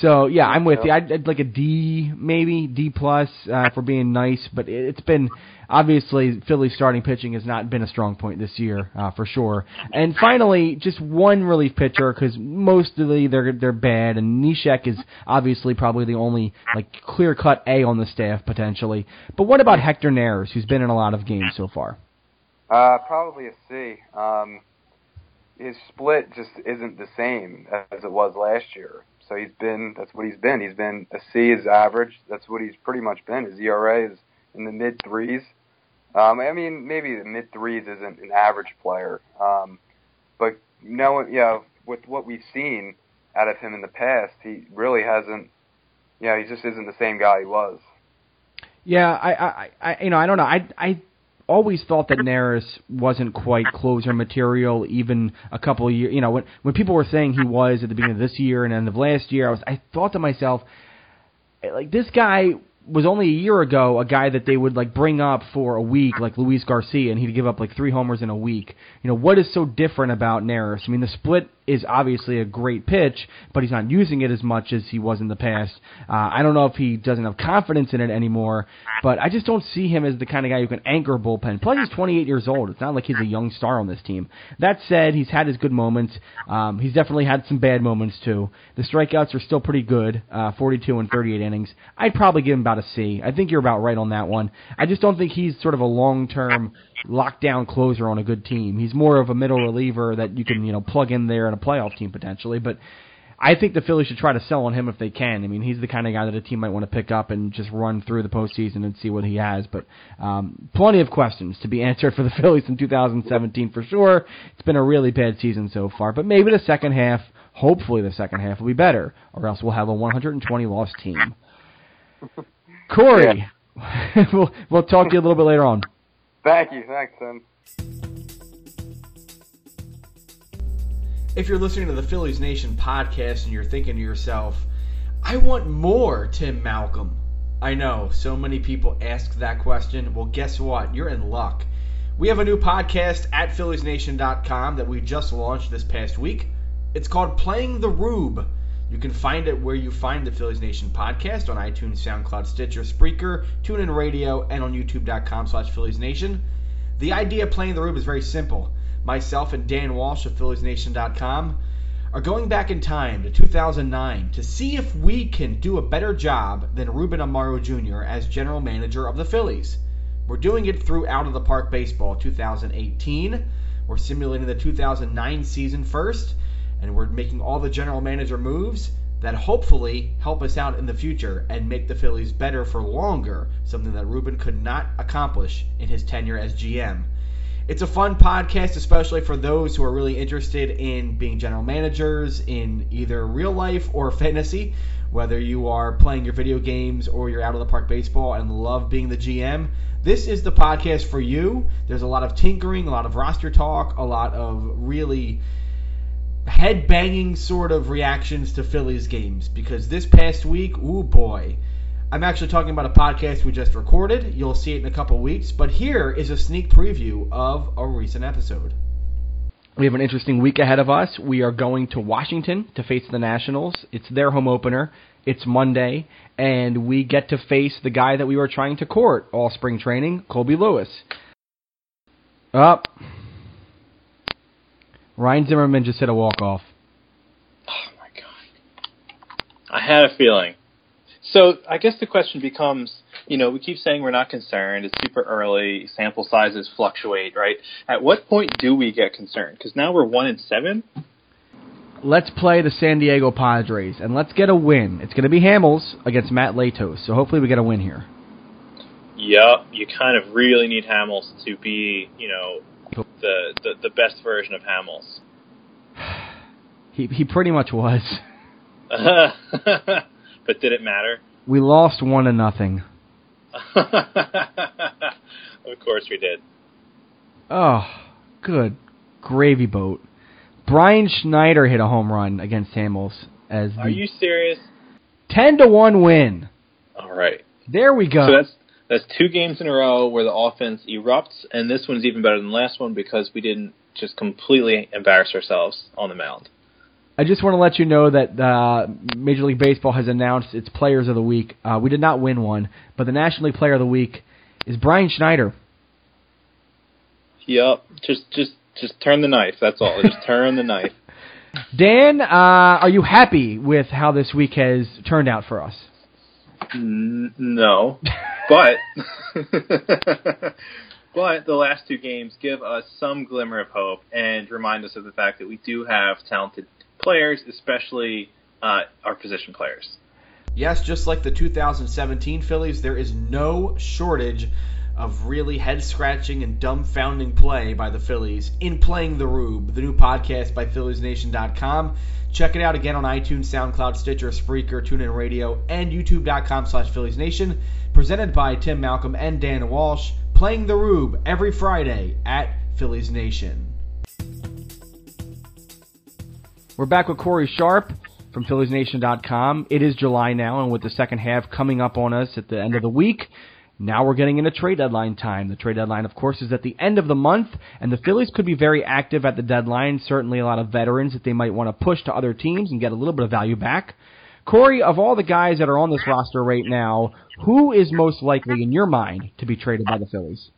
So, yeah, I'm with you. I'd, I'd like a D maybe, D plus uh, for being nice, but it, it's been – obviously, Philly's starting pitching has not been a strong point this year, uh, for sure. And finally, just one relief pitcher, because mostly they're they're bad, and Neshek is obviously probably the only like clear-cut A on the staff, potentially. But what about Hector Neris, who's been in a lot of games so far? Uh, probably a C. Um, his split just isn't the same as it was last year. So he's been, that's what he's been. He's been, a C is average. That's what he's pretty much been. His E R A is in the mid-threes. Um, I mean, maybe the mid threes isn't an average player, um, but no, you know, with what we've seen out of him in the past, he really hasn't. You know, he just isn't the same guy he was. Yeah, I, I, I you know, I don't know. I, I always thought that Neris wasn't quite closer material, even a couple of years. You know, when when people were saying he was at the beginning of this year and end of last year, I was, I thought to myself, like, this guy was only a year ago a guy that they would like bring up for a week, like Luis Garcia, and he'd give up like three homers in a week. You know, what is so different about Neris? I mean, the split is obviously a great pitch, but he's not using it as much as he was in the past. Uh, I don't know if he doesn't have confidence in it anymore, but I just don't see him as the kind of guy who can anchor a bullpen. Plus, he's twenty-eight years old. It's not like he's a young star on this team. That said, he's had his good moments. Um, he's definitely had some bad moments, too. The strikeouts are still pretty good, uh, forty-two and thirty-eight innings. I'd probably give him about a C. I think you're about right on that one. I just don't think he's sort of a long-term lockdown closer on a good team. He's more of a middle reliever that you can, you know, plug in there in a playoff team potentially. But I think the Phillies should try to sell on him if they can. I mean, he's the kind of guy that a team might want to pick up and just run through the postseason and see what he has. But um, plenty of questions to be answered for the Phillies in two thousand seventeen for sure. It's been a really bad season so far, but maybe the second half, hopefully the second half will be better, or else we'll have a one hundred twenty loss team. Corey, yeah. we'll, we'll talk to you a little bit later on. Thank you. Thanks, Tim. If you're listening to the Phillies Nation podcast and you're thinking to yourself, I want more Tim Malcolm. I know, so many people ask that question. Well, guess what? You're in luck. We have a new podcast at Phillies Nation dot com that we just launched this past week. It's called Playing the Rube. You can find it where you find the Phillies Nation podcast, on iTunes, SoundCloud, Stitcher, Spreaker, TuneIn Radio, and on YouTube dot com slash Phillies Nation. The idea of Playing the Rube is very simple. Myself and Dan Walsh of Phillies Nation dot com are going back in time to two thousand nine to see if we can do a better job than Ruben Amaro Junior as general manager of the Phillies. We're doing it through Out of the Park Baseball two thousand eighteen. We're simulating the two thousand nine season first. And we're making all the general manager moves that hopefully help us out in the future and make the Phillies better for longer, something that Ruben could not accomplish in his tenure as G M. It's a fun podcast, especially for those who are really interested in being general managers in either real life or fantasy, whether you are playing your video games or you're out of the park baseball and love being the G M. This is the podcast for you. There's a lot of tinkering, a lot of roster talk, a lot of really head-banging sort of reactions to Phillies games, because this past week, ooh boy, I'm actually talking about a podcast we just recorded. You'll see it in a couple weeks, but here is a sneak preview of a recent episode. We have an interesting week ahead of us. We are going to Washington to face the Nationals. It's their home opener. It's Monday, and we get to face the guy that we were trying to court all spring training, Colby Lewis. Up. Oh. Ryan Zimmerman just hit a walk-off. Oh, my God. I had a feeling. So I guess the question becomes, you know, we keep saying we're not concerned. It's super early. Sample sizes fluctuate, right? At what point do we get concerned? Because now we're one and seven. Let's play the San Diego Padres, and let's get a win. It's going to be Hamels against Matt Latos, so hopefully we get a win here. Yep. You kind of really need Hamels to be, you know, The, the the best version of Hamels. He he pretty much was. But did it matter? We lost one to nothing. Of course we did. Oh, good gravy boat! Brian Schneider hit a home run against Hamels as. Are you serious? Ten to one win. All right. There we go. So that's. That's two games in a row where the offense erupts, and this one's even better than the last one because we didn't just completely embarrass ourselves on the mound. I just want to let you know that uh, Major League Baseball has announced its Players of the Week. Uh, we did not win one, but the National League Player of the Week is Brian Schneider. Yep, just just just turn the knife, that's all. Just turn the knife. Dan, uh, are you happy with how this week has turned out for us? N- no, but but the last two games give us some glimmer of hope and remind us of the fact that we do have talented players, especially uh, our position players. Yes, just like the two thousand seventeen Phillies, there is no shortage of really head-scratching and dumbfounding play by the Phillies in Playing the Rube, the new podcast by Phillies Nation dot com. Check it out again on iTunes, SoundCloud, Stitcher, Spreaker, TuneIn Radio, and YouTube dot com slash Phillies Nation. Presented by Tim Malcolm and Dan Walsh. Playing the Rube every Friday at Phillies Nation. We're back with Corey Sharp from Phillies Nation dot com. It is July now, and with the second half coming up on us at the end of the week, now we're getting into trade deadline time. The trade deadline, of course, is at the end of the month, and the Phillies could be very active at the deadline. Certainly a lot of veterans that they might want to push to other teams and get a little bit of value back. Corey, of all the guys that are on this roster right now, who is most likely, in your mind, to be traded by the Phillies?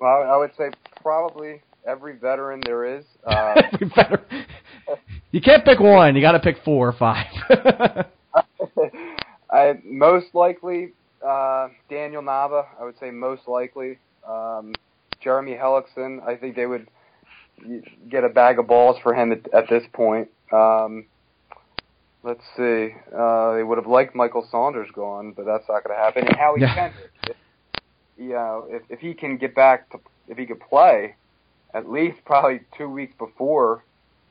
Well, I would say probably every veteran there is. Uh, every veteran. You can't pick one. You got to pick four or five. I, most likely... Uh, Daniel Nava, I would say most likely. Um, Jeremy Hellickson, I think they would get a bag of balls for him at, at this point. Um, let's see. Uh, they would have liked Michael Saunders gone, but that's not going to happen. And Howie Kendrick, if, you know, if, if he can get back to, if he could play, at least probably two weeks before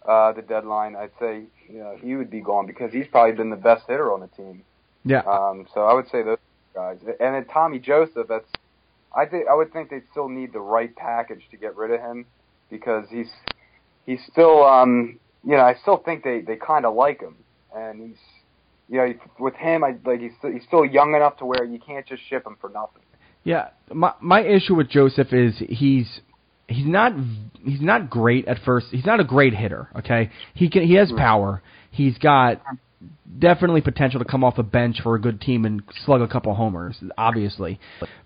uh, the deadline, I'd say you know, he would be gone because he's probably been the best hitter on the team. Yeah. Um, so I would say those. Guys. And then Tommy Joseph, that's I think I would think they still need the right package to get rid of him because he's he's still um you know I still think they, they kind of like him and he's you know with him I like he's still, he's still young enough to where you can't just ship him for nothing. Yeah, my my issue with Joseph is he's he's not he's not great at first. He's not a great hitter. Okay, he can he has power. He's got. Definitely potential to come off the bench for a good team and slug a couple homers, obviously.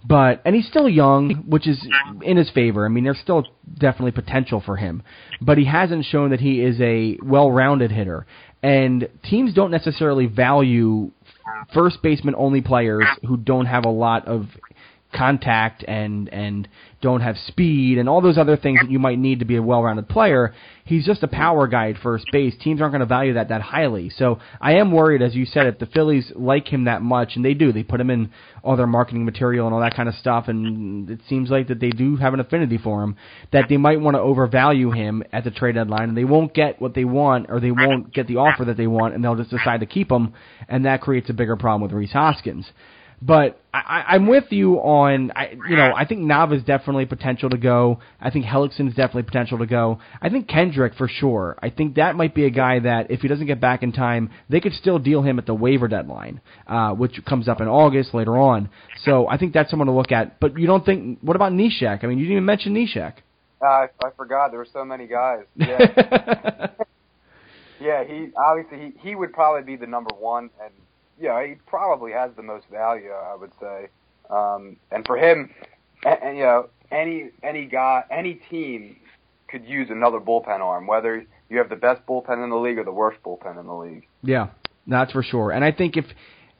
But and he's still young, which is in his favor. I mean, there's still definitely potential for him. But he hasn't shown that he is a well-rounded hitter. And teams don't necessarily value first baseman-only players who don't have a lot of contact and and don't have speed and all those other things that you might need to be a well-rounded player. He's just a power guy at first base. Teams aren't going to value that that highly. So I am worried, as you said, if the Phillies like him that much, and they do, they put him in all their marketing material and all that kind of stuff, and it seems like that they do have an affinity for him, that they might want to overvalue him at the trade deadline, and they won't get what they want, or they won't get the offer that they want, and they'll just decide to keep him, and that creates a bigger problem with Rhys Hoskins. But I, I'm with you on, I, you know, I think Nava's definitely potential to go. I think Hellickson's definitely potential to go. I think Kendrick for sure. I think that might be a guy that if he doesn't get back in time, they could still deal him at the waiver deadline, uh, which comes up in August later on. So I think that's someone to look at. But you don't think, what about Neshek? I mean, you didn't even mention Neshek. Uh, I, I forgot. There were so many guys. Yeah, yeah he obviously, he, he would probably be the number one and, yeah, he probably has the most value, I would say. Um, and for him, and, and, you know, any any guy, any team could use another bullpen arm, whether you have the best bullpen in the league or the worst bullpen in the league. Yeah, that's for sure. And I think if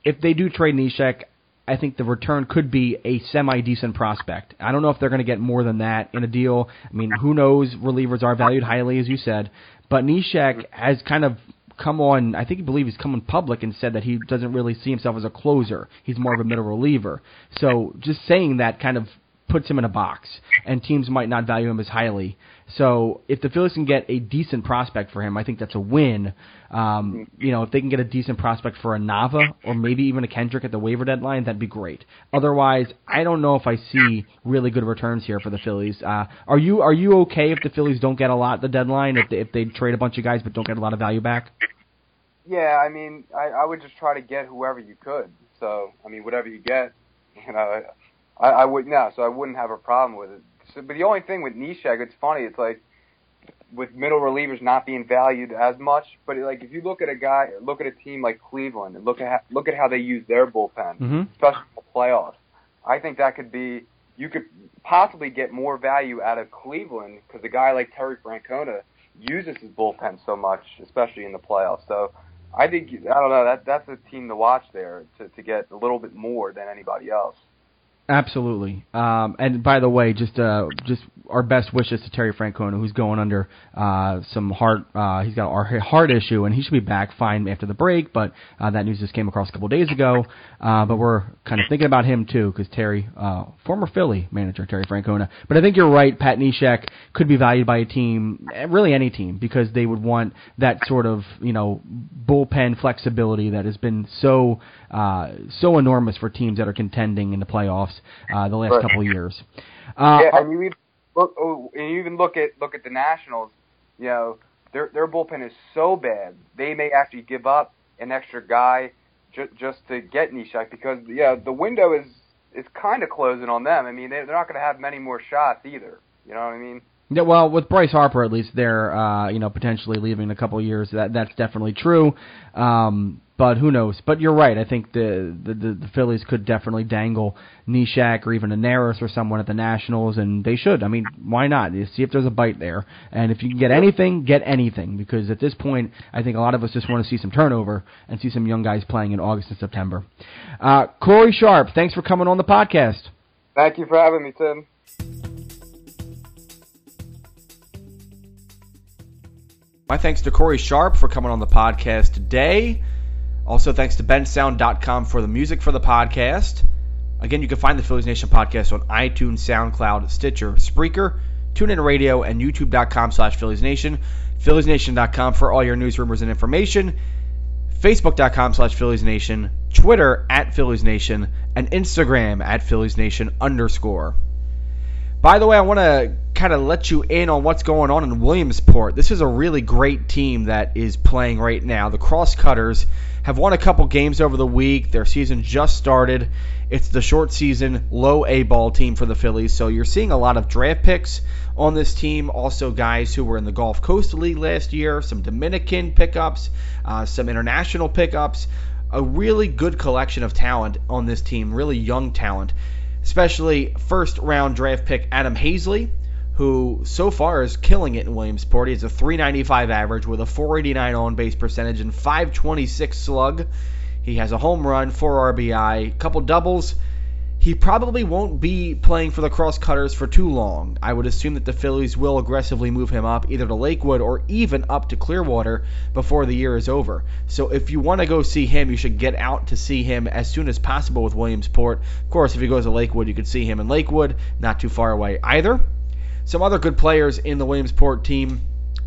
if they do trade Neshek, I think the return could be a semi-decent prospect. I don't know if they're going to get more than that in a deal. I mean, who knows? Relievers are valued highly, as you said. But Neshek has kind of come on, I think he believe he's come in public and said that he doesn't really see himself as a closer. He's more of a middle reliever. So just saying that kind of puts him in a box, and teams might not value him as highly. So if the Phillies can get a decent prospect for him, I think that's a win. Um, you know, if they can get a decent prospect for a Nava or maybe even a Kendrick at the waiver deadline, that'd be great. Otherwise, I don't know if I see really good returns here for the Phillies. Uh, are you are you okay if the Phillies don't get a lot at the deadline, if they, if they trade a bunch of guys but don't get a lot of value back? Yeah, I mean, I, I would just try to get whoever you could. So, I mean, whatever you get, you know, I, I would no, so I wouldn't have a problem with it. So, but the only thing with Neshek, it's funny, it's like with middle relievers not being valued as much. But like if you look at a guy, look at a team like Cleveland, and look at how, look at how they use their bullpen, mm-hmm. especially in the playoffs. I think that could be you could possibly get more value out of Cleveland because a guy like Terry Francona uses his bullpen so much, especially in the playoffs. So. I think, I don't know, that that's a team to watch there to, to get a little bit more than anybody else. Absolutely. Um, and by the way, just uh, just our best wishes to Terry Francona, who's going under uh, some heart uh, – he's got a heart issue, and he should be back fine after the break, but uh, that news just came across a couple days ago. Uh, but we're kind of thinking about him too because Terry uh, – former Philly manager Terry Francona. But I think you're right, Pat Neshek could be valued by a team, really any team, because they would want that sort of you know bullpen flexibility that has been so uh, so enormous for teams that are contending in the playoffs. Uh, the last right. couple of years. Uh, yeah, and you even look, oh, and you even look at look at the Nationals. You know, Their their bullpen is so bad, they may actually give up an extra guy ju- just to get Neshek, because, yeah, the window is, is kind of closing on them. I mean, they, they're not going to have many more shots either. You know what I mean? Yeah, well, with Bryce Harper, at least, they're uh, you know, potentially leaving in a couple of years. That that's definitely true. Um, but who knows? But you're right. I think the the, the, the Phillies could definitely dangle Neshek or even a Neris or someone at the Nationals, and they should. I mean, why not? You see if there's a bite there, and if you can get anything, get anything. Because at this point, I think a lot of us just want to see some turnover and see some young guys playing in August and September. Uh, Corey Sharp, thanks for coming on the podcast. Thank you for having me, Tim. My thanks to Corey Sharp for coming on the podcast today. Also, thanks to bensound dot com for the music for the podcast. Again, you can find the Phillies Nation podcast on iTunes, SoundCloud, Stitcher, Spreaker, TuneIn Radio, and YouTube dot com slash Phillies Nation. Phillies Nation dot com for all your news, rumors, and information. Facebook dot com slash Phillies Nation. Twitter at Phillies Nation. And Instagram at Phillies Nation underscore. By the way, I want to kind of let you in on what's going on in Williamsport. This is a really great team that is playing right now. The Crosscutters have won a couple games over the week. Their season just started. It's the short season, low A-ball team for the Phillies. So you're seeing a lot of draft picks on this team. Also guys who were in the Gulf Coast League last year, some Dominican pickups, uh, some international pickups. A really good collection of talent on this team, really young talent. Especially first-round draft pick Adam Haseley, who so far is killing it in Williamsport. He has a three ninety-five average with a four eighty-nine on-base percentage and five twenty-six slug. He has a home run, four R B I, couple doubles. He probably won't be playing for the Crosscutters for too long. I would assume that the Phillies will aggressively move him up either to Lakewood or even up to Clearwater before the year is over. So if you want to go see him, you should get out to see him as soon as possible with Williamsport. Of course, if he goes to Lakewood, you could see him in Lakewood, not too far away either. Some other good players in the Williamsport team,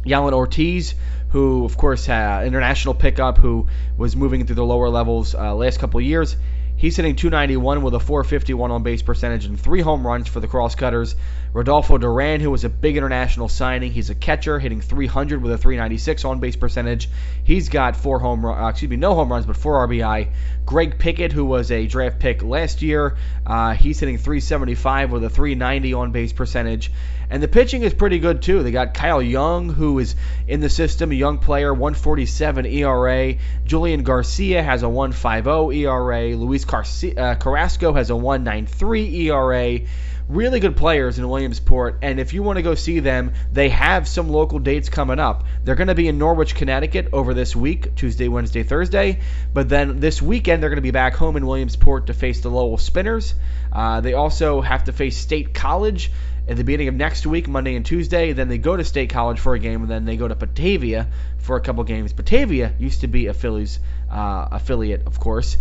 Yalen Ortiz, who, of course, had international pickup, who was moving through the lower levels uh, last couple of years. He's hitting two ninety-one with a four fifty-one on-base percentage and three home runs for the Crosscutters. Rodolfo Duran, who was a big international signing, he's a catcher, hitting three hundred with a three ninety-six on-base percentage. He's got four home run, uh, excuse me, no home runs, but four R B I. Greg Pickett, who was a draft pick last year, uh, he's hitting three seventy-five with a three ninety on-base percentage. And the pitching is pretty good, too. They got Kyle Young, who is in the system, a young player, one forty-seven E R A. Julian Garcia has a one fifty E R A. Luis Carci- uh, Carrasco has a one ninety-three E R A. Really good players in Williamsport, and if you want to go see them, they have some local dates coming up. They're going to be in Norwich, Connecticut over this week, Tuesday, Wednesday, Thursday, but then this weekend they're going to be back home in Williamsport to face the Lowell Spinners. Uh, they also have to face State College at the beginning of next week, Monday and Tuesday. Then they go to State College for a game, and then they go to Batavia for a couple games. Batavia used to be a Phillies uh, affiliate, of course.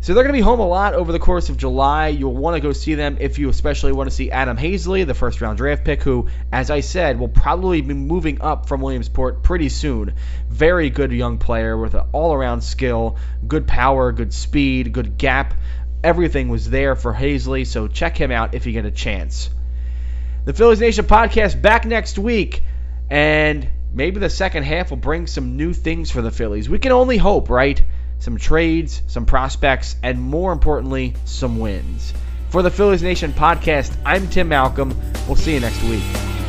So they're going to be home a lot over the course of July. You'll want to go see them if you especially want to see Adam Haseley, the first-round draft pick, who, as I said, will probably be moving up from Williamsport pretty soon. Very good young player with an all-around skill, good power, good speed, good gap. Everything was there for Haseley, so check him out if you get a chance. The Phillies Nation podcast back next week, and maybe the second half will bring some new things for the Phillies. We can only hope, right? Some trades, some prospects, and more importantly, some wins. For the Phillies Nation podcast, I'm Tim Malcolm. We'll see you next week.